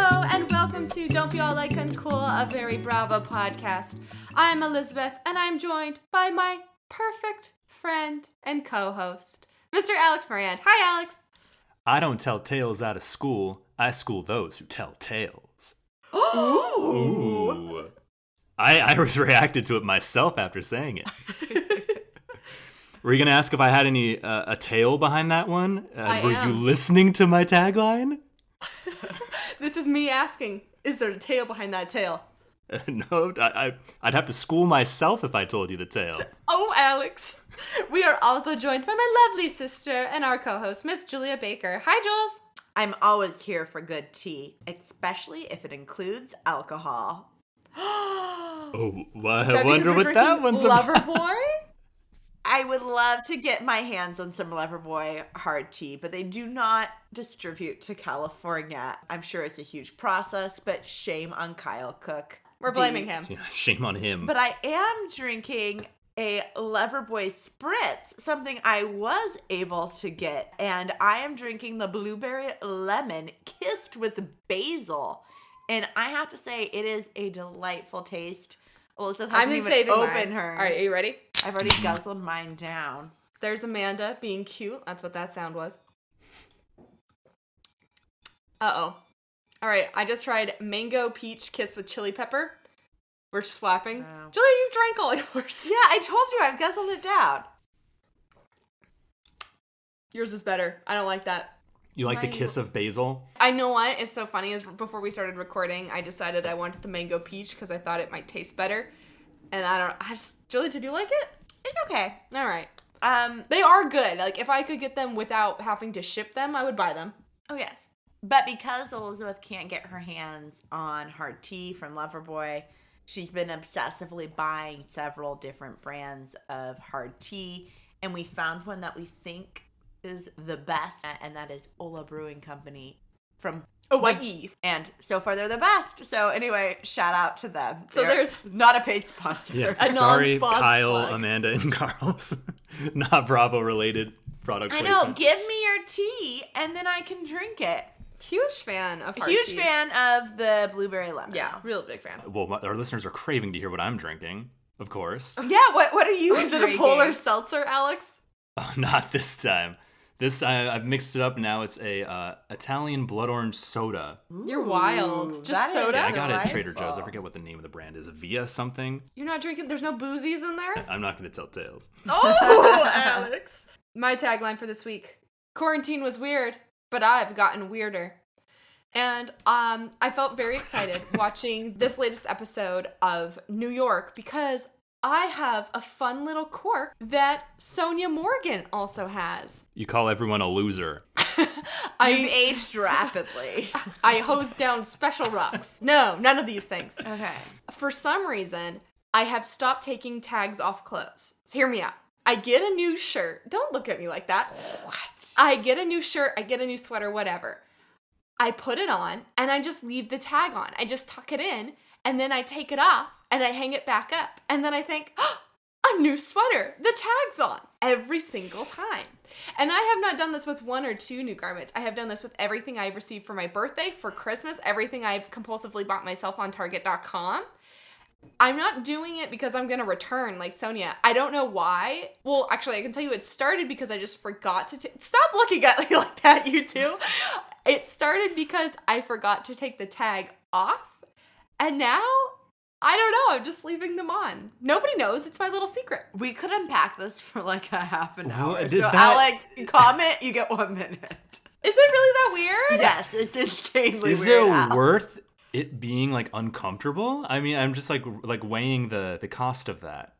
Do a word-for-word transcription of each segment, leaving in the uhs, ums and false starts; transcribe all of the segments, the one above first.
Hello and welcome to Don't Be All Like Uncool, a very Bravo podcast. I'm Elizabeth and I'm joined by my perfect friend and co-host, Mister Alex Morant. Hi, Alex. I don't tell tales out of school. I school those who tell tales. Ooh. Ooh. I, I reacted to it myself after saying it. Were you going to ask if I had any uh, a tale behind that one? Uh, I were am. you listening to my tagline? This is me asking, is there a tale behind that tale? Uh, no, I, I, I'd have to school myself if I told you the tale. Oh, Alex. We are also joined by my lovely sister and our co-host, Miss Julia Baker. Hi, Jules. I'm always here for good tea, especially if it includes alcohol. Oh, well, I wonder what that one's about. Loverboy? I would love to get my hands on some Loverboy hard tea, but they do not distribute to California. I'm sure it's a huge process, but shame on Kyle Cook. We're blaming the, him. Yeah, shame on him. But I am drinking a Loverboy spritz, something I was able to get, and I am drinking the blueberry lemon kissed with basil. And I have to say, it is a delightful taste. Elizabeth hasn't even opened hers. All right, are you ready? I've already guzzled mine down. There's Amanda being cute. That's what that sound was. Uh-oh. All right, I just tried mango peach kiss with chili pepper. We're swapping. Oh. Julia, you drank all yours. Yeah, I told you. I've guzzled it down. Yours is better. I don't like that. You like the kiss of basil? I know what is so funny is before we started recording, I decided I wanted the mango peach because I thought it might taste better. And I don't, I just, Julie, did you like it? It's okay. All right. Um, They are good. Like, if I could get them without having to ship them, I would buy them. Oh, yes. But because Elizabeth can't get her hands on hard tea from Loverboy, she's been obsessively buying several different brands of hard tea. And we found one that we think is the best, and that is Ola Brewing Company from Hawaii. And so far, they're the best. So anyway, shout out to them. So they're there's not a paid sponsor. Yeah, a sorry, Kyle, plug. Amanda, and Carl's not Bravo related product placement. I know. Give me your tea, and then I can drink it. Huge fan of hard Huge teas. fan of the blueberry lemon. Yeah, now. Real big fan. Well, my, our listeners are craving to hear what I'm drinking, of course. Yeah. What What are you? Is drinking? It a polar seltzer, Alex? Oh, not this time. This, I, I've mixed it up now. It's a uh, Italian blood orange soda. Ooh, you're wild. Just soda? Yeah, I got it at Trader Joe's. I forget what the name of the brand is. Via something. You're not drinking? There's no boozies in there? I'm not going to tell tales. Oh, Alex. My tagline for this week, quarantine was weird, but I've gotten weirder. And um, I felt very excited watching this latest episode of New York because I have a fun little quirk that Sonja Morgan also has. You call everyone a loser. I've aged rapidly. I hose down special rocks. No, none of these things. Okay. For some reason, I have stopped taking tags off clothes. So hear me out. I get a new shirt. Don't look at me like that. What? I get a new shirt. I get a new sweater, whatever. I put it on, and I just leave the tag on. I just tuck it in, and then I take it off. And I hang it back up. And then I think, oh, a new sweater. The tag's on. Every single time. And I have not done this with one or two new garments. I have done this with everything I've received for my birthday, for Christmas, everything I've compulsively bought myself on Target dot com. I'm not doing it because I'm going to return like Sonja. I don't know why. Well, actually, I can tell you it started because I just forgot to t- Stop looking at me like that, you two. It started because I forgot to take the tag off. And now I don't know. I'm just leaving them on. Nobody knows. It's my little secret. We could unpack this for like a half an hour. What, so that... Alex, comment. You get one minute. Is it really that weird? Yes, it's insanely Is weird. Is it Alex. worth it being like uncomfortable? I mean, I'm just like like weighing the the cost of that.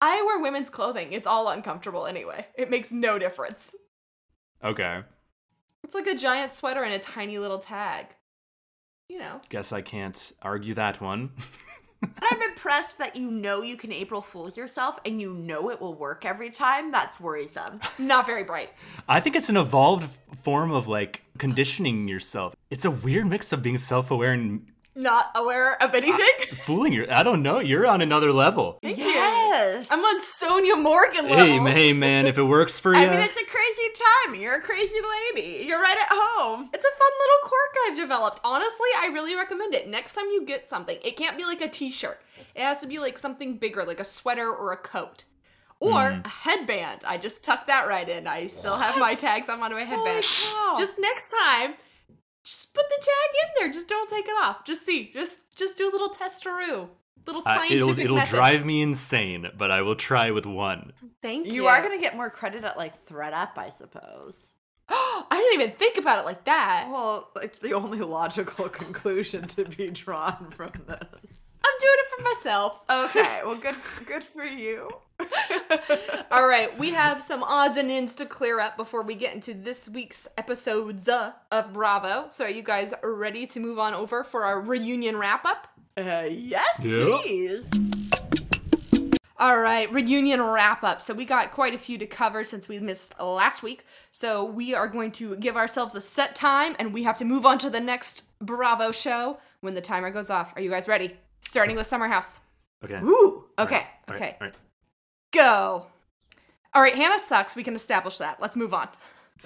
I wear women's clothing. It's all uncomfortable anyway. It makes no difference. Okay. It's like a giant sweater and a tiny little tag. You know. Guess I can't argue that one. I'm impressed that you know you can April Fool's yourself and you know it will work every time. That's worrisome. Not very bright. I think it's an evolved form of like conditioning yourself. It's a weird mix of being self-aware and not aware of anything. I, fooling you. I don't know. You're on another level. Thank yes. you. I'm on Sonja Morgan level. Hey, hey, man, if it works for you. I mean, it's a crazy time. You're a crazy lady. You're right at home. It's a fun little quirk I've developed. Honestly, I really recommend it. Next time you get something, it can't be like a t-shirt. It has to be like something bigger, like a sweater or a coat. Or mm. a headband. I just tucked that right in. I still what? have my tags on my headband. Holy cow. Just next time, just put the tag in there. Just don't take it off. Just see. Just just do a little testaroo. Little scientific uh, It'll, it'll method. drive me insane, but I will try with one. Thank you. You are going to get more credit at, like, ThreadUp, I suppose. I didn't even think about it like that. Well, it's the only logical conclusion to be drawn from this. I'm doing it for myself. Okay, well, good good for you. All right, we have some odds and ends to clear up before we get into this week's episodes of Bravo. So are you guys ready to move on over for our reunion wrap-up? Uh, yes, yeah. please. All right, reunion wrap-up. So we got quite a few to cover since we missed last week. So we are going to give ourselves a set time, and we have to move on to the next Bravo show when the timer goes off. Are you guys ready? Starting with Summer House. Okay. Woo! Okay. All right. All right. Okay. All right. Go. All right, Hannah sucks. We can establish that. Let's move on.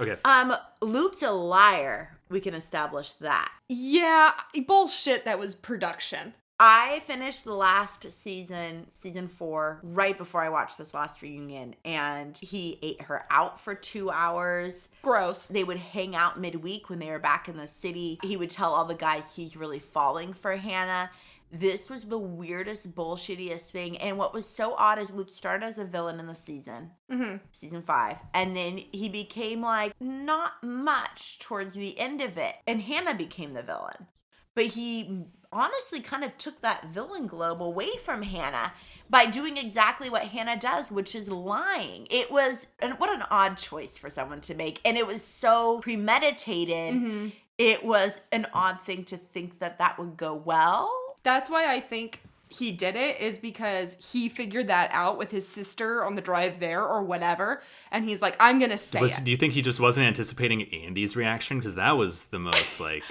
Okay. Um, Luke's a liar. We can establish that. Yeah, bullshit. That was production. I finished the last season, season four, right before I watched this last reunion, and he ate her out for two hours. Gross. They would hang out midweek when they were back in the city. He would tell all the guys he's really falling for Hannah. This was the weirdest, bullshittiest thing. And what was so odd is Luke started as a villain in the season, mm-hmm. season five. And then he became, like, not much towards the end of it. And Hannah became the villain. But he honestly kind of took that villain globe away from Hannah by doing exactly what Hannah does, which is lying. It was, and what an odd choice for someone to make. And it was so premeditated. Mm-hmm. It was an odd thing to think that that would go well. That's why I think he did it, is because he figured that out with his sister on the drive there or whatever. And he's like, I'm going to say was, it. Do you think he just wasn't anticipating Andy's reaction? Because that was the most, like...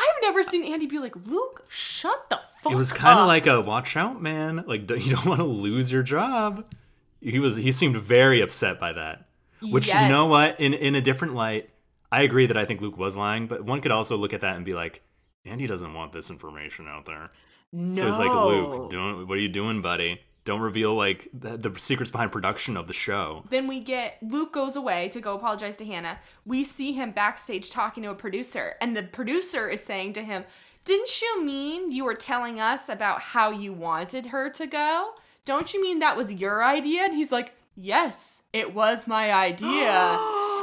I've never seen Andy be like, Luke, shut the fuck up. It was kind of like a watch out, man. Like, you don't want to lose your job. He was. He seemed very upset by that. Which, yes. You know what? In, in a different light, I agree that I think Luke was lying. But one could also look at that and be like, Andy doesn't want this information out there. No. So it's like, Luke, don't, what are you doing, buddy? Don't reveal, like, the, the secrets behind production of the show. Then we get, Luke goes away to go apologize to Hannah. We see him backstage talking to a producer. And the producer is saying to him, didn't you mean you were telling us about how you wanted her to go? Don't you mean that was your idea? And he's like, yes, it was my idea.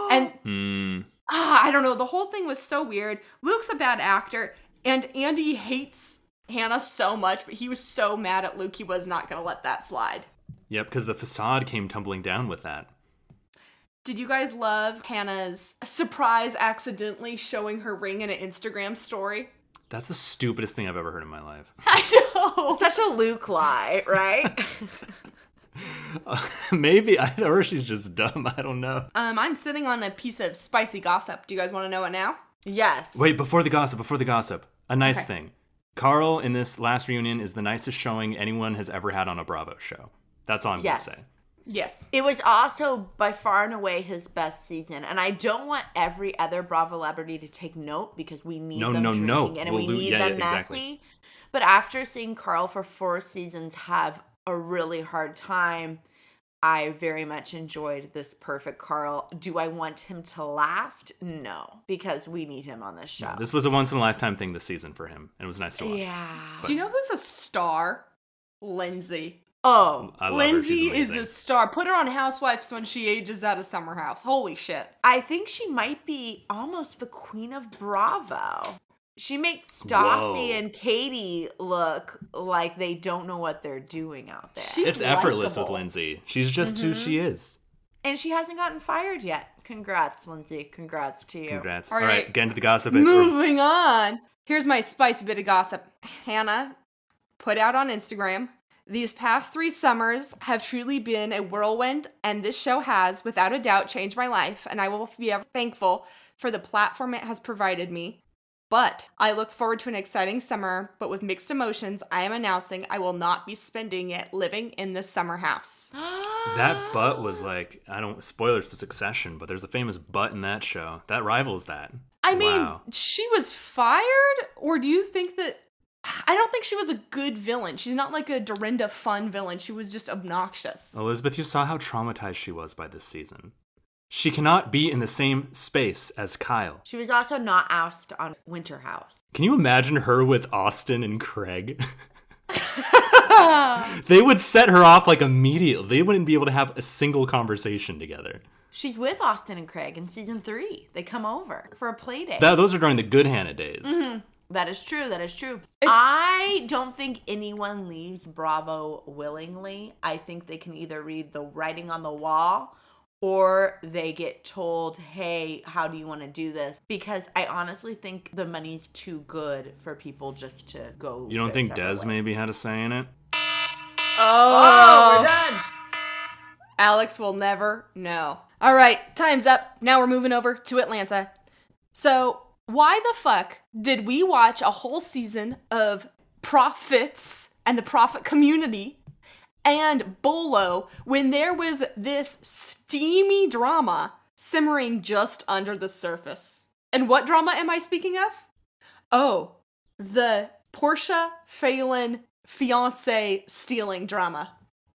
And hmm. ah, I don't know. The whole thing was so weird. Luke's a bad actor. And Andy hates Hannah so much, but he was so mad at Luke, he was not going to let that slide. Yep, because the facade came tumbling down with that. Did you guys love Hannah's surprise accidentally showing her ring in an Instagram story? That's the stupidest thing I've ever heard in my life. I know! Such a Luke lie, right? uh, maybe, I, or she's just dumb, I don't know. Um, I'm sitting on a piece of spicy gossip. Do you guys want to know it now? Yes. Wait, before the gossip, before the gossip. A nice okay. thing. Carl in this last reunion is the nicest showing anyone has ever had on a Bravo show. That's all I'm yes. going to say. Yes. It was also by far and away his best season. And I don't want every other Bravo celebrity to take note because we need no, them no, drinking no. and we'll we need yeah, them yeah, exactly. messy. But after seeing Carl for four seasons have a really hard time, I very much enjoyed this perfect Carl. Do I want him to last? No, because we need him on this show. No, this was a once-in-a-lifetime thing this season for him, and it was nice to watch. Yeah. But. Do you know who's a star? Lindsay. Oh, Lindsay is a star. Put her on Housewives when she ages out of Summer House. Holy shit. I think she might be almost the queen of Bravo. She makes Stassi Whoa. and Katie look like they don't know what they're doing out there. She's it's likeable. Effortless with Lindsay. She's just mm-hmm. who she is. And she hasn't gotten fired yet. Congrats, Lindsay. Congrats to you. Congrats. All right, All right get into the gossip. Moving on. Here's my spicy bit of gossip. Hannah put out on Instagram, these past three summers have truly been a whirlwind, and this show has, without a doubt, changed my life, and I will be ever thankful for the platform it has provided me. But I look forward to an exciting summer, but with mixed emotions, I am announcing I will not be spending it living in this summer house. That butt was like, I don't, spoilers for Succession, but there's a famous butt in that show. That rivals that. I mean, wow. She was fired? Or do you think that, I don't think she was a good villain. She's not like a Dorinda fun villain. She was just obnoxious. Elizabeth, you saw how traumatized she was by this season. She cannot be in the same space as Kyle. She was also not ousted on Winter House. Can you imagine her with Austin and Craig? They would set her off like immediately. They wouldn't be able to have a single conversation together. She's with Austin and Craig in season three. They come over for a play date. That, those are during the good Hannah days. Mm-hmm. That is true. That is true. It's... I don't think anyone leaves Bravo willingly. I think they can either read the writing on the wall or they get told, hey, how do you want to do this? Because I honestly think the money's too good for people just to go. You don't think Des ways. Maybe had a say in it? Oh. oh, we're done. Alex will never know. All right, time's up. Now we're moving over to Atlanta. So why the fuck did we watch a whole season of Prophets and the Prophet Community and Bolo when there was this steamy drama simmering just under the surface? And what drama am I speaking of? Oh, the Portia Phelan fiance stealing drama.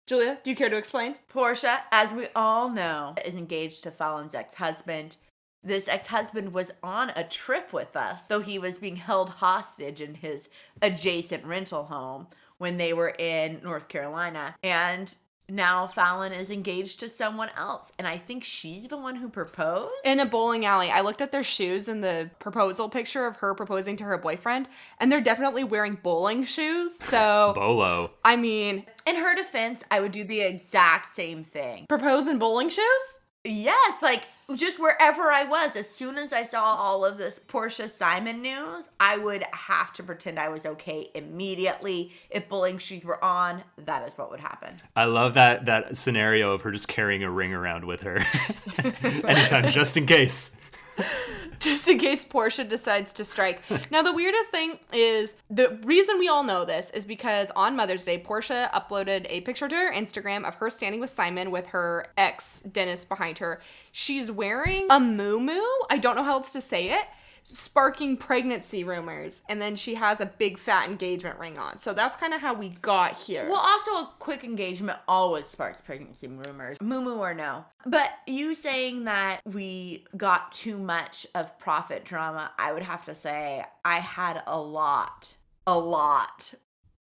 Julia, do you care to explain? Portia, as we all know, is engaged to Fallon's ex-husband. This ex-husband was on a trip with us, so he was being held hostage in his adjacent rental home when they were in North Carolina. And now Fallon is engaged to someone else. And I think she's the one who proposed. In a bowling alley. I looked at their shoes in the proposal picture of her proposing to her boyfriend. And they're definitely wearing bowling shoes. So. Bolo. I mean. In her defense, I would do the exact same thing. Propose in bowling shoes? Yes. Like, just wherever I was, as soon as I saw all of this Portia Simon news, I would have to pretend I was okay immediately. If bowling shoes were on, that is what would happen. I love that that scenario of her just carrying a ring around with her anytime, just in case. Just in case Portia decides to strike. Now, the weirdest thing is, the reason we all know this is because on Mother's Day, Portia uploaded a picture to her Instagram of her standing with Simon with her ex, Dennis, behind her. She's wearing a muumuu. I don't know how else to say it. Sparking pregnancy rumors. And then she has a big fat engagement ring on. So that's kind of how we got here. Well, also a quick engagement always sparks pregnancy rumors. Muumuu or no. But you saying that we got too much of Prophet drama, I would have to say I had a lot, a lot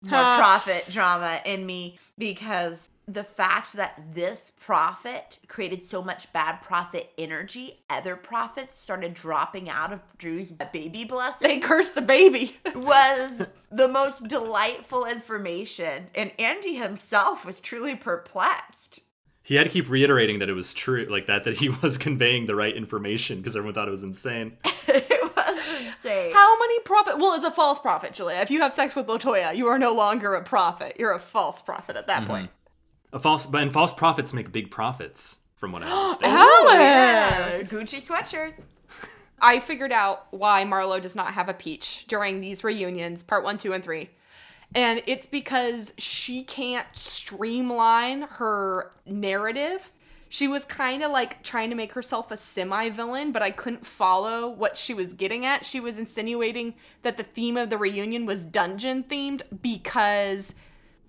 more Prophet drama in me because the fact that this prophet created so much bad prophet energy, other prophets started dropping out of Drew's baby blessing. They cursed a baby. Was the most delightful information. And Andy himself was truly perplexed. He had to keep reiterating that it was true, like that, that he was conveying the right information because everyone thought it was insane. It was insane. How many prophet? Well, it's a false prophet, Julia. If you have sex with LaToya, you are no longer a prophet. You're a false prophet at that mm-hmm. point. A false, but and false prophets make big profits, from what I understand. Alex! Yeah, Gucci sweatshirts. I figured out why Marlo does not have a peach during these reunions, part one, two, and three. And it's because she can't streamline her narrative. She was kind of like trying to make herself a semi-villain, but I couldn't follow what she was getting at. She was insinuating that the theme of the reunion was dungeon-themed because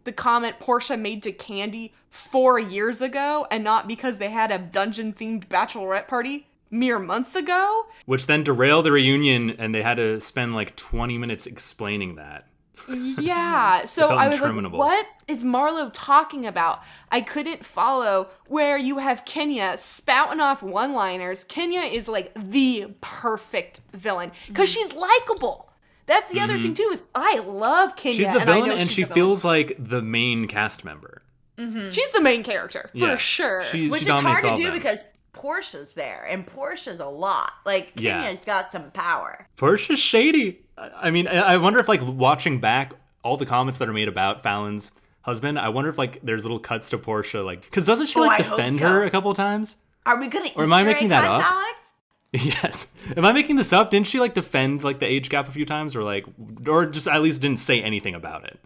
the comment Portia made to Candy four years ago and not because they had a dungeon-themed bachelorette party mere months ago. Which then derailed the reunion and they had to spend like twenty minutes explaining that. Yeah, so I was like, what is Marlo talking about? I couldn't follow where you have Kenya spouting off one-liners. Kenya is like the perfect villain because she's likable. That's the other mm-hmm. thing, too, is I love Kenya. She's the villain, and, I know and she's she feels like the main cast member. Mm-hmm. She's the main character, for yeah. sure. She, Which she is hard to do them. Because Portia's there, and Portia's a lot. Like, Kenya's yeah. got some power. Portia's shady. I mean, I wonder if, like, watching back all the comments that are made about Fallon's husband, I wonder if, like, there's little cuts to Portia, like, because doesn't she, like, oh, defend so. her a couple times? Are we going to Easter egg cuts, Alex? Yes. Am I making this up? Didn't she like defend like the age gap a few times, or like, or just at least didn't say anything about it?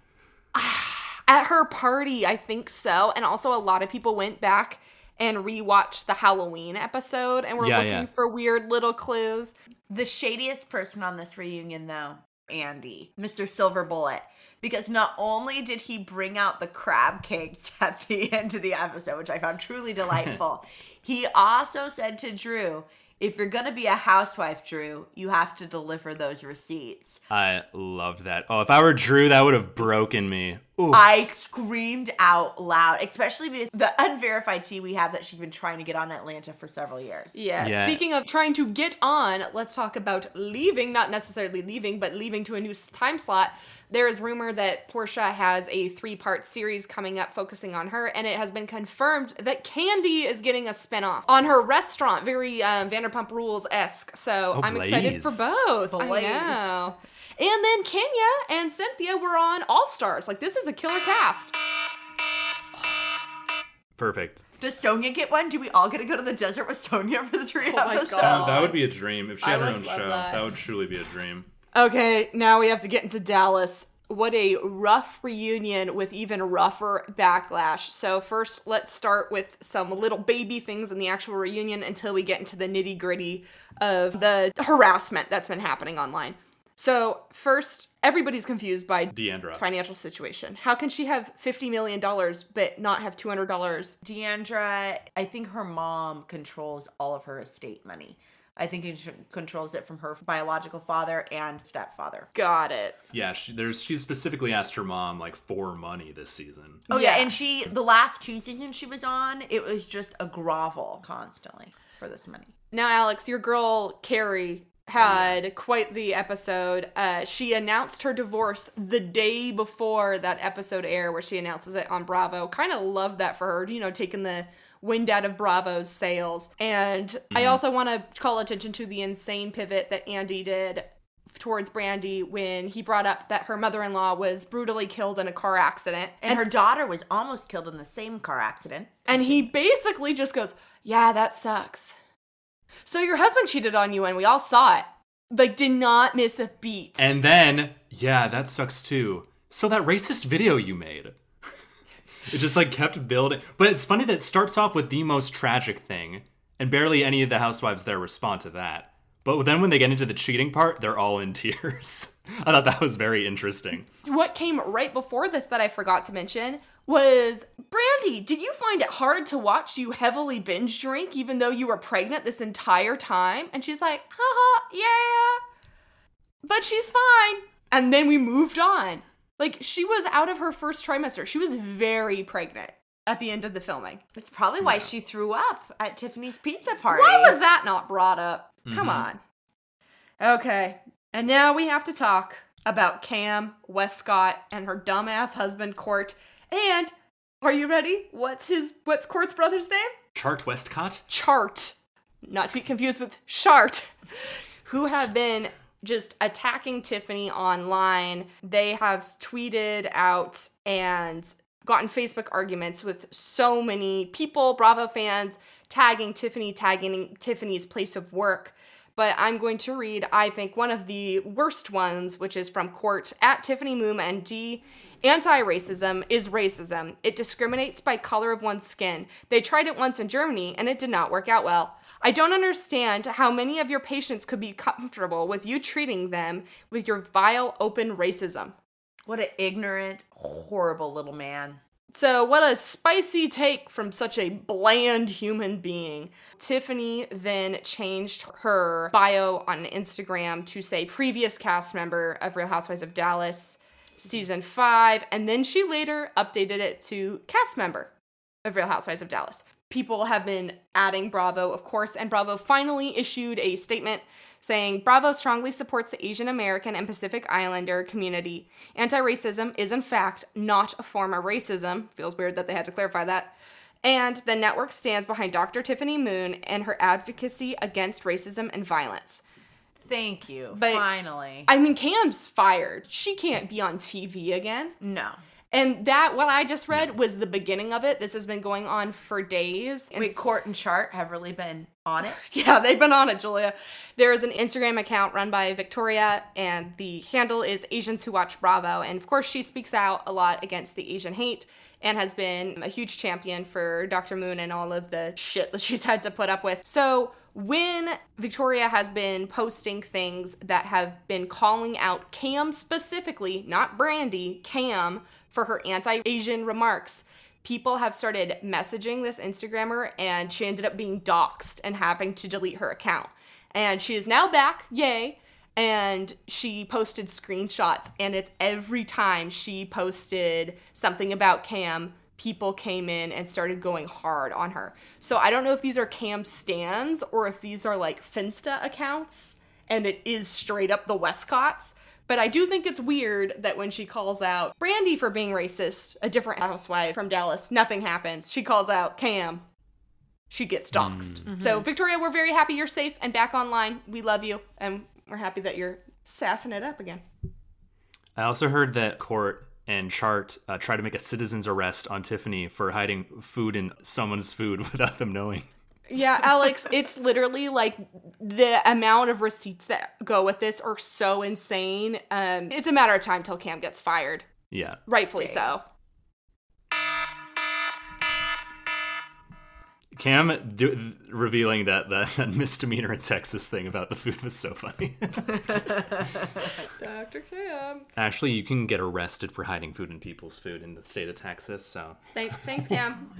At her party, I think so. And also a lot of people went back and rewatched the Halloween episode and were yeah, looking yeah. for weird little clues. The shadiest person on this reunion, though, Andy, Mister Silver Bullet. Because not only did he bring out the crab cakes at the end of the episode, which I found truly delightful, he also said to Drew, if you're going to be a housewife, Drew, you have to deliver those receipts. I loved that. Oh, if I were Drew, that would have broken me. Ooh. I screamed out loud, especially with the unverified tea we have that she's been trying to get on Atlanta for several years. Yeah. yeah. Speaking of trying to get on, let's talk about leaving, not necessarily leaving, but leaving to a new time slot. There is rumor that Portia has a three-part series coming up focusing on her, and it has been confirmed that Candy is getting a spinoff on her restaurant, very um, Vanderpump Rules-esque. So oh, I'm blaze. excited for both. Blaze. I know. And then Kenya and Cynthia were on All Stars. Like, this is a killer cast. Perfect. Does Sonja get one? Do we all get to go to the desert with Sonja for the three oh episodes? Uh, that would be a dream. If she had I her own show, that. that would truly be a dream. Okay, now we have to get into Dallas. What a rough reunion with even rougher backlash. So first, let's start with some little baby things in the actual reunion until we get into the nitty-gritty of the harassment that's been happening online. So first, everybody's confused by Deandra's financial situation. How can she have fifty million dollars but not have two hundred dollars? Deandra, I think her mom controls all of her estate money. I think he controls it from her biological father and stepfather. Got it. Yeah, she, there's, she specifically asked her mom, like, for money this season. Oh, yeah. yeah, and she, the last two seasons she was on, it was just a grovel constantly for this money. Now, Alex, your girl, Carrie, had oh, yeah. quite the episode. Uh, she announced her divorce the day before that episode aired where she announces it on Bravo. Kind of love that for her, you know, taking the wind out of Bravo's sails. And mm-hmm. I also want to call attention to the insane pivot that Andy did towards Brandy when he brought up that her mother-in-law was brutally killed in a car accident. And, and her daughter was almost killed in the same car accident. And he basically just goes, yeah, that sucks. So your husband cheated on you and we all saw it. Like, did not miss a beat. And then, yeah, that sucks too. So that racist video you made. It just, like, kept building. But it's funny that it starts off with the most tragic thing, and barely any of the housewives there respond to that. But then when they get into the cheating part, they're all in tears. I thought that was very interesting. What came right before this that I forgot to mention was, Brandy, did you find it hard to watch you heavily binge drink even though you were pregnant this entire time? And she's like, haha, yeah, but she's fine. And then we moved on. Like, she was out of her first trimester. She was very pregnant at the end of the filming. That's probably why yeah. she threw up at Tiffany's pizza party. Why was that not brought up? Mm-hmm. Come on. Okay. And now we have to talk about Cam Westcott and her dumbass husband, Court. And, are you ready? What's his, what's Court's brother's name? Chart Westcott? Chart. Not to be confused with Chart. Who have been just attacking Tiffany online. They have tweeted out and gotten Facebook arguments with so many people, Bravo fans, tagging Tiffany, tagging Tiffany's place of work. But I'm going to read, I think, one of the worst ones, which is from Court at Tiffany Moon M D. Anti-racism is racism. It discriminates by color of one's skin. They tried it once in Germany and it did not work out well. I don't understand how many of your patients could be comfortable with you treating them with your vile, open racism. What an ignorant, horrible little man. So what a spicy take from such a bland human being. Tiffany then changed her bio on Instagram to say previous cast member of Real Housewives of Dallas, season five. And then she later updated it to cast member of Real Housewives of Dallas. People have been adding Bravo, of course, and Bravo finally issued a statement saying, Bravo strongly supports the Asian American and Pacific Islander community. Anti-racism is, in fact, not a form of racism. Feels weird that they had to clarify that. And the network stands behind Doctor Tiffany Moon and her advocacy against racism and violence. Thank you. But, finally. I mean, Cam's fired. She can't be on T V again. No. And that, what I just read, was the beginning of it. This has been going on for days. Wait, Court and Chart have really been on it? Yeah, they've been on it, Julia. There is an Instagram account run by Victoria, and the handle is Asians Who Watch Bravo. And of course, she speaks out a lot against the Asian hate and has been a huge champion for Doctor Moon and all of the shit that she's had to put up with. So when Victoria has been posting things that have been calling out Cam specifically, not Brandy, Cam, for her anti-Asian remarks, people have started messaging this Instagrammer, and she ended up being doxxed and having to delete her account. And she is now back, yay, and she posted screenshots, and it's every time she posted something about Cam, people came in and started going hard on her. So I don't know if these are Cam stans or if these are like Finsta accounts, and it is straight up the Westcotts. But I do think it's weird that when she calls out Brandy for being racist, a different housewife from Dallas, nothing happens. She calls out Cam, she gets doxxed. Mm-hmm. So, Victoria, we're very happy you're safe and back online. We love you, and we're happy that you're sassing it up again. I also heard that Court and Chart uh, tried to make a citizen's arrest on Tiffany for hiding food in someone's food without them knowing. Yeah, Alex, it's literally like the amount of receipts that go with this are so insane. Um, it's a matter of time till Cam gets fired. Yeah. Rightfully Dang. so. Cam do, revealing that, that that misdemeanor in Texas thing about the food was so funny. Doctor Cam. Actually, you can get arrested for hiding food in people's food in the state of Texas, so. Thanks, thanks Cam.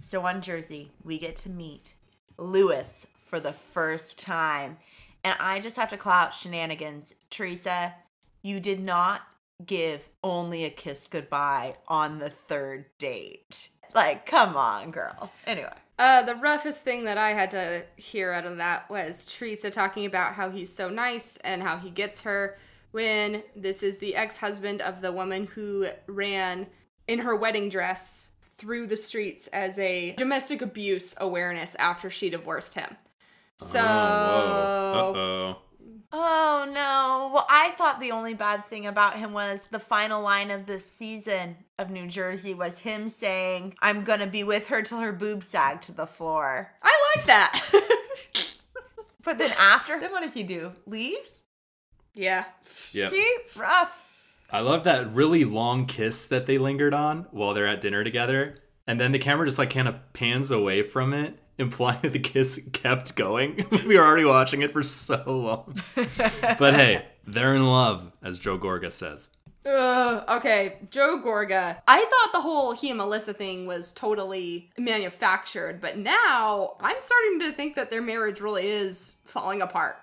So on Jersey, we get to meet Lewis for the first time. And I just have to call out shenanigans. Teresa, you did not give only a kiss goodbye on the third date. Like, come on, girl. Anyway. Uh, the roughest thing that I had to hear out of that was Teresa talking about how he's so nice and how he gets her, when this is the ex-husband of the woman who ran in her wedding dress through the streets as a domestic abuse awareness after she divorced him. So... Oh, Uh-oh. Oh, no. Well, I thought the only bad thing about him was the final line of this season of New Jersey was him saying, I'm gonna be with her till her boobs sag to the floor. I like that. But then after... Then what does he do? Leaves? Yeah. Yeah. She? Rough. I love that really long kiss that they lingered on while they're at dinner together. And then the camera just like kind of pans away from it, implying that the kiss kept going. We were already watching it for so long. But hey, they're in love, as Joe Gorga says. Ugh, okay, Joe Gorga. I thought the whole he and Melissa thing was totally manufactured, but now I'm starting to think that their marriage really is falling apart.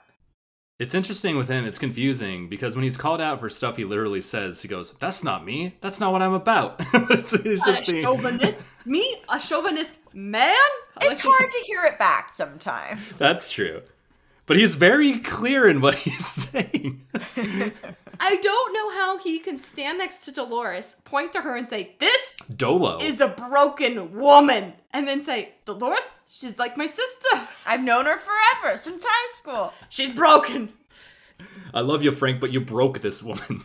It's interesting with him, it's confusing, because when he's called out for stuff he literally says, he goes, that's not me, that's not what I'm about. it's, it's just a being... chauvinist? Me? A chauvinist man? It's hard to hear it back sometimes. That's true. But he's very clear in what he's saying. I don't know how he can stand next to Dolores, point to her and say, this Dolo is a broken woman. And then say, Dolores, she's like my sister. I've known her forever, since high school. She's broken. I love you, Frank, but you broke this woman.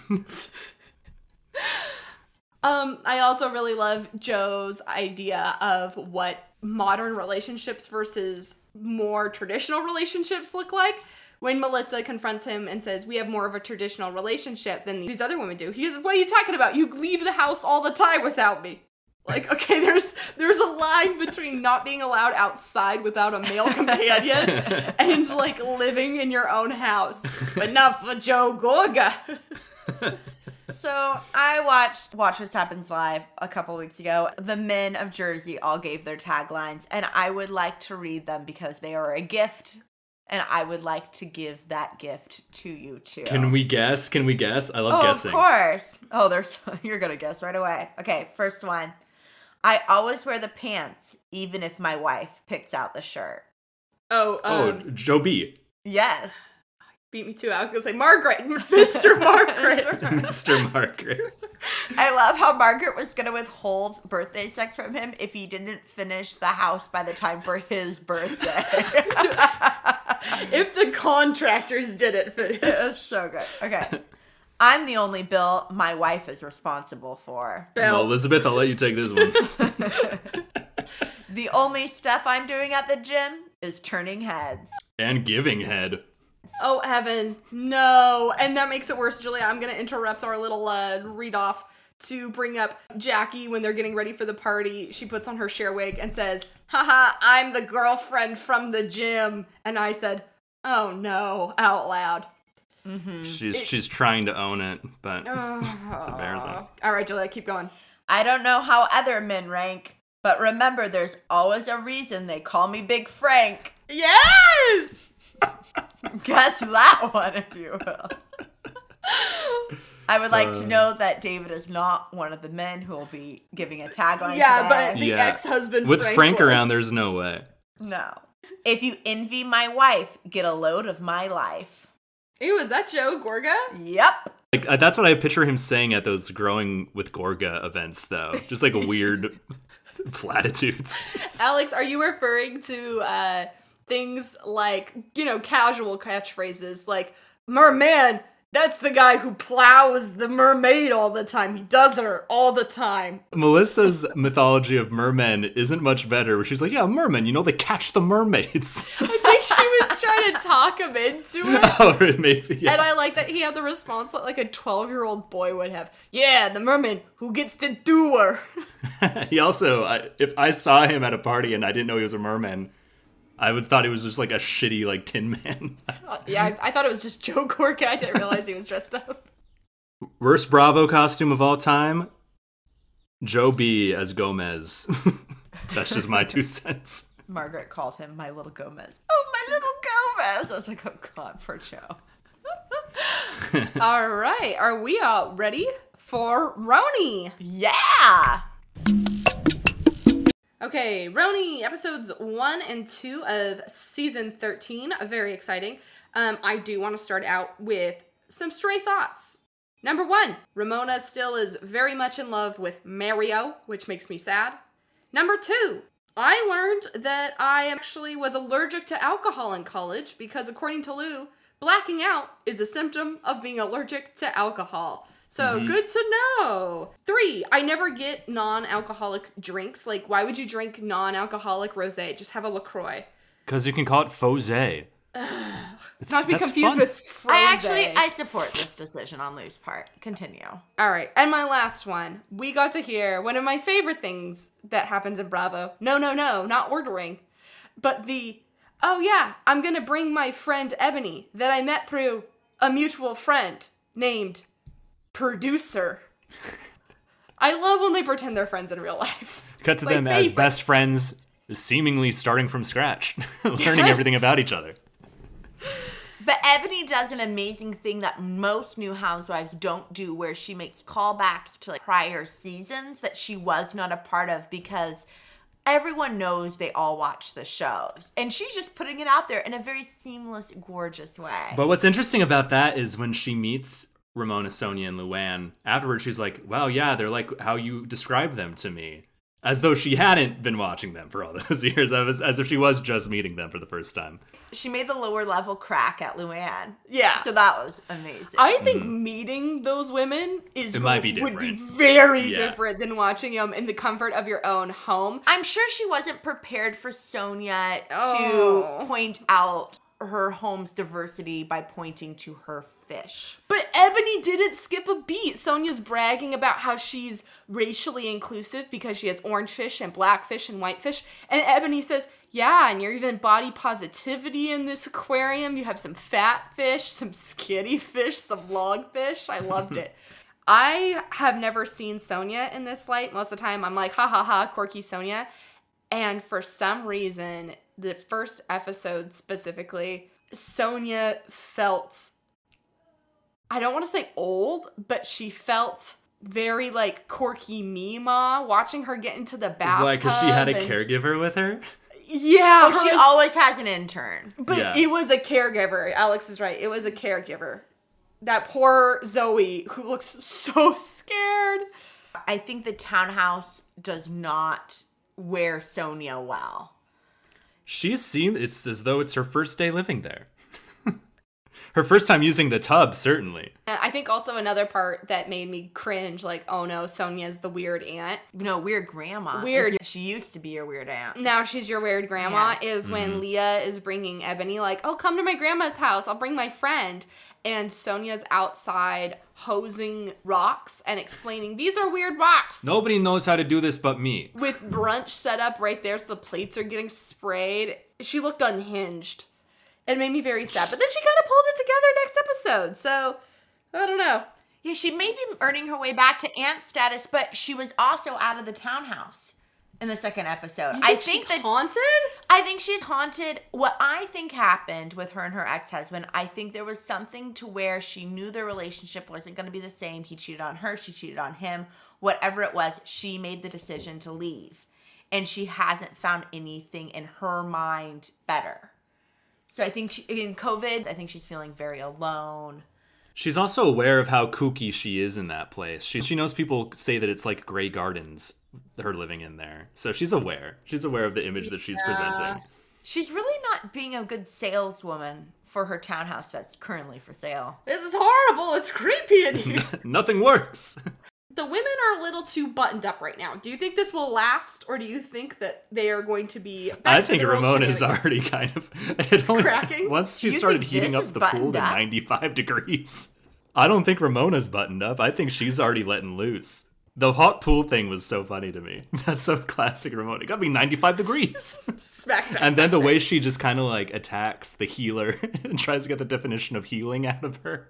um, I also really love Joe's idea of what modern relationships versus more traditional relationships look like. When Melissa confronts him and says, we have more of a traditional relationship than these other women do, he goes, what are you talking about? You leave the house all the time without me. Like, okay, there's there's a line between not being allowed outside without a male companion and like living in your own house, but not for Joe Gorga. So I watched Watch What Happens Live a couple weeks ago. The men of Jersey all gave their taglines, and I would like to read them because they are a gift, and I would like to give that gift to you too. Can we guess? Can we guess? I love oh, guessing. Of course. Oh, there's you're gonna guess right away. Okay, first one. I always wear the pants, even if my wife picks out the shirt. Oh, um, oh, Joe B. Yes. Beat me too. I was going to say Margaret. Mister Margaret. Mister Margaret. I love how Margaret was going to withhold birthday sex from him if he didn't finish the house by the time for his birthday. If the contractors didn't finish. It was so good. Okay. I'm the only bill my wife is responsible for. Bill. Well, Elizabeth, I'll let you take this one. The only stuff I'm doing at the gym is turning heads. And giving head. Oh, heaven. No. And that makes it worse, Julia. I'm going to interrupt our little uh, read-off to bring up Jackie when they're getting ready for the party. She puts on her Cher wig and says, haha, I'm the girlfriend from the gym. And I said, oh, no, out loud. Mm-hmm. She's it, she's trying to own it, but uh, it's embarrassing. All right, Julia, keep going. I don't know how other men rank, but remember, there's always a reason they call me Big Frank. Yes! Guess that one, if you will. I would like uh, to know that David is not one of the men who will be giving a tagline. Yeah, today. But the yeah. ex-husband with Frank, Frank around, there's no way. No. If you envy my wife, get a load of my life. Ew, is that Joe Gorga? Yep. Like uh, that's what I picture him saying at those Growing with Gorga events, though. Just like weird platitudes. Alex, are you referring to uh, things like, you know, casual catchphrases like merman? That's the guy who plows the mermaid all the time. He does her all the time. Melissa's mythology of mermen isn't much better, where she's like, yeah, mermen, you know, they catch the mermaids. I think she was trying to talk him into it. Oh, maybe, yeah. And I like that he had the response that like a twelve-year-old boy would have. Yeah, the merman who gets to do her. He also, I, if I saw him at a party and I didn't know he was a merman, I would thought it was just like a shitty like Tin Man. yeah, I, I thought it was just Joe Gorga. I didn't realize he was dressed up. Worst Bravo costume of all time, Joe B as Gomez. That's just my two cents. Margaret called him my little Gomez. Oh, my little Gomez! I was like, oh God, poor Joe. All right, are we all ready for Roni? Yeah. Okay, Roni, episodes one and two of season thirteen. Very exciting. Um, I do want to start out with some stray thoughts. Number one, Ramona still is very much in love with Mario, which makes me sad. Number two, I learned that I actually was allergic to alcohol in college because, according to Lou, blacking out is a symptom of being allergic to alcohol. So, mm-hmm. Good to know. Three, I never get non-alcoholic drinks. Like, why would you drink non-alcoholic rosé? Just have a LaCroix. Because you can call it fosé. It's not to be confused fun. With frosé. I actually, I support this decision on Lou's part. Continue. All right. And my last one. We got to hear one of my favorite things that happens in Bravo. No, no, no. Not ordering. But the, oh, yeah, I'm going to bring my friend Eboni that I met through a mutual friend named Producer. I love when they pretend they're friends in real life. Cut to like, them as hey, best friends, seemingly starting from scratch, learning yes. everything about each other. But Eboni does an amazing thing that most new housewives don't do, where she makes callbacks to like prior seasons that she was not a part of, because everyone knows they all watch the shows. And she's just putting it out there in a very seamless, gorgeous way. But what's interesting about that is when she meets Ramona, Sonja, and Luann, afterwards she's like, wow, yeah, they're like how you described them to me. As though she hadn't been watching them for all those years, as if she was just meeting them for the first time. She made the lower level crack at Luann. Yeah. So that was amazing. I think mm-hmm. meeting those women is it might be different. Would be very yeah. different than watching them in the comfort of your own home. I'm sure she wasn't prepared for Sonja oh. to point out her home's diversity by pointing to her fish. But Eboni didn't skip a beat. Sonja's bragging about how she's racially inclusive because she has orange fish and black fish and white fish. And Eboni says, yeah, and you're even body positivity in this aquarium. You have some fat fish, some skinny fish, some long fish. I loved it. I have never seen Sonja in this light. Most of the time I'm like, ha ha ha, quirky Sonja. And for some reason, the first episode specifically, Sonja felt, I don't want to say old, but she felt very like quirky Mima watching her get into the bathtub. Why? Because she had a and, caregiver with her? Yeah. Oh, she was, always has an intern. But yeah. It was a caregiver. Alex is right. It was a caregiver. That poor Zoe who looks so scared. I think the townhouse does not wear Sonja well. She seemed, it's as though it's her first day living there. her first time using the tub, certainly. I think also another part that made me cringe, like, oh no, Sonja's the weird aunt. No, weird grandma. Weird. She used to be your weird aunt. Now she's your weird grandma, yes. Is when mm-hmm. Leah is bringing Eboni, like, oh, come to my grandma's house. I'll bring my friend. And Sonja's outside hosing rocks and explaining, these are weird rocks. Nobody knows how to do this but me. With brunch set up right there, so the plates are getting sprayed. She looked unhinged. It made me very sad. But then she kind of pulled it together next episode. So, I don't know. Yeah, she may be earning her way back to aunt status, but she was also out of the townhouse in the second episode. You think I think she's that, haunted? I think she's haunted. What I think happened with her and her ex-husband, I think there was something to where she knew their relationship wasn't going to be the same. He cheated on her. She cheated on him. Whatever it was, she made the decision to leave. And she hasn't found anything in her mind better. So I think she, in COVID, I think she's feeling very alone. She's also aware of how kooky she is in that place. She she knows people say that it's like Grey Gardens, her living in there. So she's aware. She's aware of the image that she's yeah. presenting. She's really not being a good saleswoman for her townhouse that's currently for sale. This is horrible. It's creepy in here. Nothing works. The women are a little too buttoned up right now. Do you think this will last, or do you think that they are going to be back I think Ramona is already kind of cracking. Once she you started heating up the pool to up? ninety-five degrees. I don't think Ramona's buttoned up. I think she's already letting loose. The hot pool thing was so funny to me. That's so classic Ramona. It got to be ninety-five degrees. Smack, smack, and then smack, the way she just kind of like attacks the healer and tries to get the definition of healing out of her.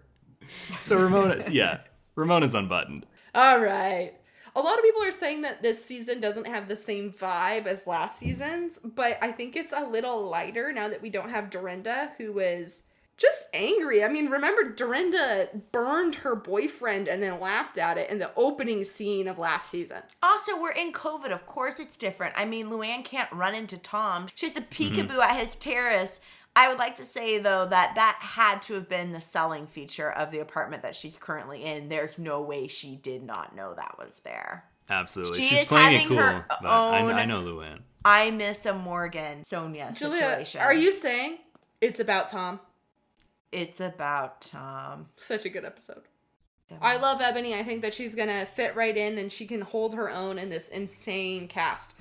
So Ramona, yeah, Ramona's unbuttoned. All right. A lot of people are saying that this season doesn't have the same vibe as last season's, but I think it's a little lighter now that we don't have Dorinda, who is just angry. I mean, remember, Dorinda burned her boyfriend and then laughed at it in the opening scene of last season. Also, we're in COVID. Of course it's different. I mean, Luann can't run into Tom. She's a peekaboo mm-hmm. at his terrace. I would like to say, though, that that had to have been the selling feature of the apartment that she's currently in. There's no way she did not know that was there. Absolutely. She she's is playing it cool. Her but own, I, I know Luann. I miss a Morgan Sonja Julia, situation. Are you saying it's about Tom? It's about Tom. Such a good episode. Yeah. I love Eboni. I think that she's going to fit right in, and she can hold her own in this insane cast.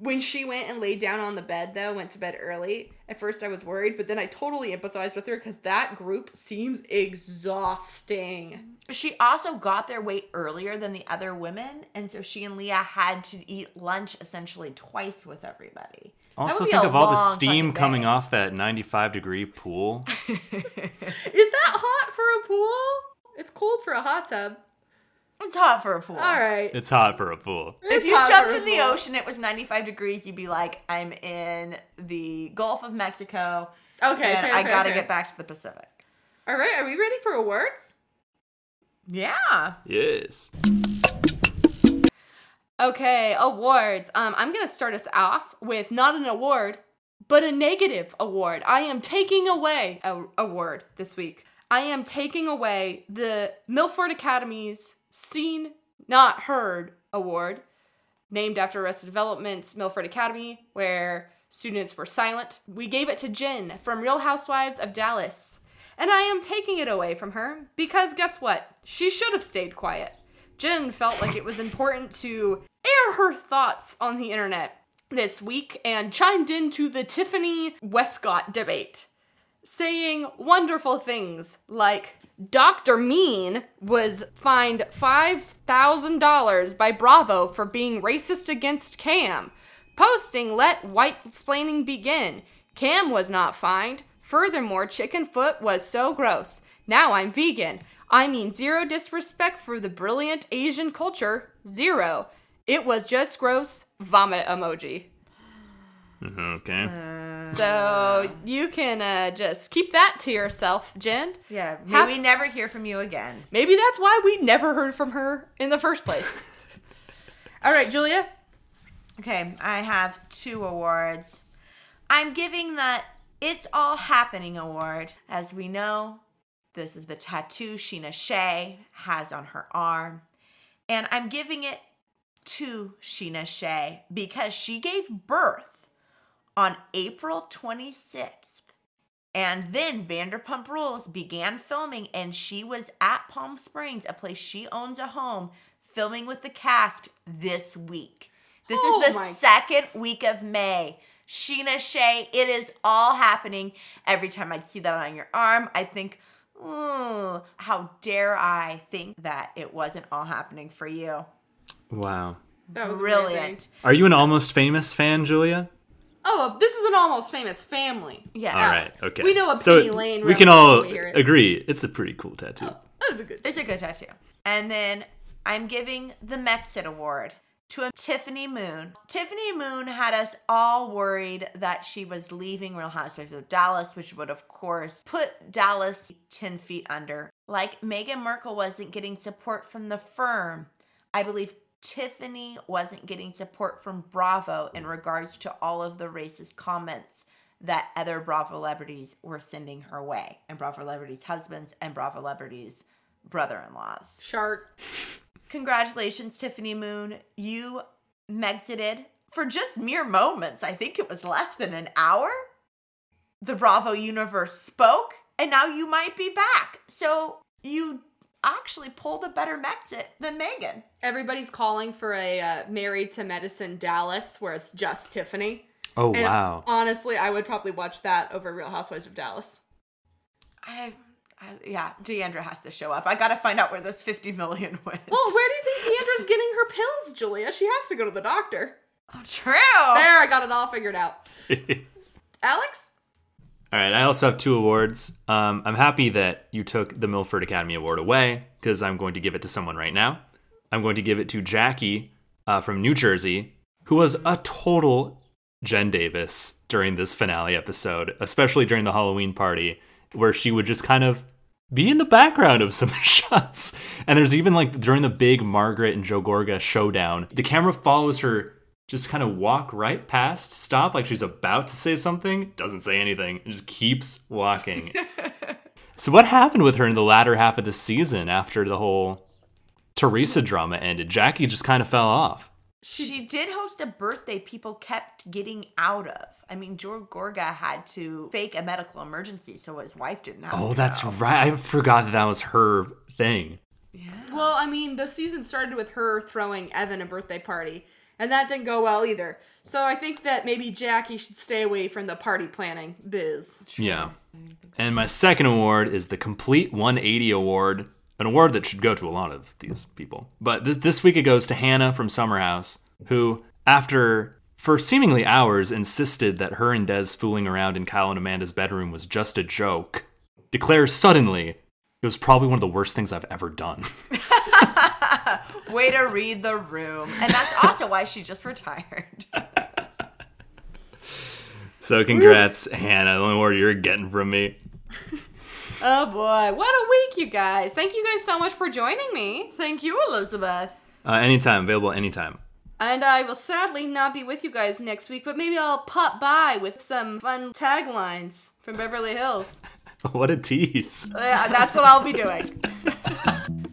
When she went and laid down on the bed, though, went to bed early, at first I was worried, but then I totally empathized with her because that group seems exhausting. She also got their weight earlier than the other women, and so she and Leah had to eat lunch essentially twice with everybody. Also think of all the steam coming off that ninety-five degree pool. Is that hot for a pool? It's cold for a hot tub. It's hot for a pool. All right. It's hot for a pool. If you jumped in the ocean, it was ninety-five degrees, you'd be like, I'm in the Gulf of Mexico. Okay. And I got to get back to the Pacific. All right. Are we ready for awards? Yeah. Yes. Okay. Awards. Um, I'm going to start us off with not an award, but a negative award. I am taking away an award this week. I am taking away the Milford Academy's Seen Not Heard Award, named after Arrested Development's Milford Academy, where students were silent. We gave it to Jen from Real Housewives of Dallas, and I am taking it away from her because guess what? She should have stayed quiet. Jen felt like it was important to air her thoughts on the internet this week and chimed into the Tiffany Westcott debate, saying wonderful things like, Doctor Mean was fined five thousand dollars by Bravo for being racist against Cam. Posting, let white-splaining begin. Cam was not fined. Furthermore, chicken foot was so gross. Now I'm vegan. I mean, zero disrespect for the brilliant Asian culture. Zero. It was just gross. Vomit emoji. Okay. Uh, so you can uh, just keep that to yourself, Jen. Yeah. May Have, we never hear from you again. Maybe that's why we never heard from her in the first place. All right, Julia. Okay, I have two awards. I'm giving the It's All Happening award. As we know, this is the tattoo Scheana Shay has on her arm. And I'm giving it to Scheana Shay because she gave birth on April twenty-sixth And then Vanderpump Rules began filming, and she was at Palm Springs, a place she owns a home, filming with the cast this week. This oh is the second week of May. Scheana Shay, it is all happening. Every time I see that on your arm, I think, ooh, how dare I think that it wasn't all happening for you. Wow. That was brilliant. Amazing. Are you an Almost Famous fan, Julia? Oh, this is an Almost Famous family. Yeah. All right. Okay. We know a Penny so Lane. We can all we it. agree. It's a pretty cool tattoo. Oh, that was a good tattoo. It's a good tattoo. And then I'm giving the Metsit Award to a Tiffany Moon. Tiffany Moon had us all worried that she was leaving Real Housewives of Dallas, which would, of course, put Dallas ten feet under. Like Meghan Markle wasn't getting support from the firm, I believe Tiffany wasn't getting support from Bravo in regards to all of the racist comments that other Bravo celebrities were sending her way, and Bravo celebrities' husbands and Bravo celebrities' brother-in-laws. Chart. Congratulations, Tiffany Moon. You exited for just mere moments. I think it was less than an hour. The Bravo universe spoke, and now you might be back. So you actually pull the better Mexit than Megan. Everybody's calling for a uh, Married to Medicine Dallas where it's just Tiffany. Oh, and wow. Honestly, I would probably watch that over Real Housewives of Dallas. I, I yeah, Deandra has to show up. I gotta find out where those fifty million went. Well, where do you think Deandra's getting her pills, Julia? She has to go to the doctor. Oh, true. There, I got it all figured out. Alex? All right, I also have two awards. Um, I'm happy that you took the Milford Academy Award away because I'm going to give it to someone right now. I'm going to give it to Jackie uh, from New Jersey, who was a total Jen Davis during this finale episode, especially during the Halloween party, where she would just kind of be in the background of some shots. And there's even like during the big Margaret and Joe Gorga showdown, the camera follows her just kind of walk right past, stop like she's about to say something, doesn't say anything, and just keeps walking. So what happened with her in the latter half of the season after the whole Teresa drama ended? Jackie just kind of fell off. She did host a birthday people kept getting out of. I mean, Joe Gorga had to fake a medical emergency so his wife didn't have Oh, to that's go. right. I forgot that that was her thing. Yeah. Well, I mean, the season started with her throwing Evan a birthday party. And that didn't go well either. So I think that maybe Jackie should stay away from the party planning biz. Yeah. And my second award is the Complete one eighty Award, an award that should go to a lot of these people. But this this week it goes to Hannah from Summer House, who, after, for seemingly hours, insisted that her and Des fooling around in Kyle and Amanda's bedroom was just a joke, declares suddenly, it was probably one of the worst things I've ever done. Way to read the room. And that's also why she just retired. So congrats, Ooh. Hannah. The only word you're getting from me. Oh, boy. What a week, you guys. Thank you guys so much for joining me. Thank you, Elizabeth. Uh, anytime. Available anytime. And I will sadly not be with you guys next week, but maybe I'll pop by with some fun taglines from Beverly Hills. What a tease. Yeah, that's what I'll be doing.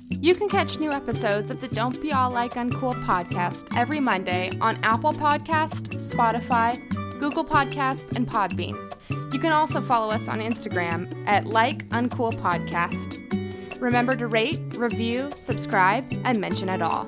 You can catch new episodes of the Don't Be All Like Uncool podcast every Monday on Apple Podcast, Spotify, Google Podcast, and Podbean. You can also follow us on Instagram at Like Uncool Podcast. Remember to rate, review, subscribe, and mention it all.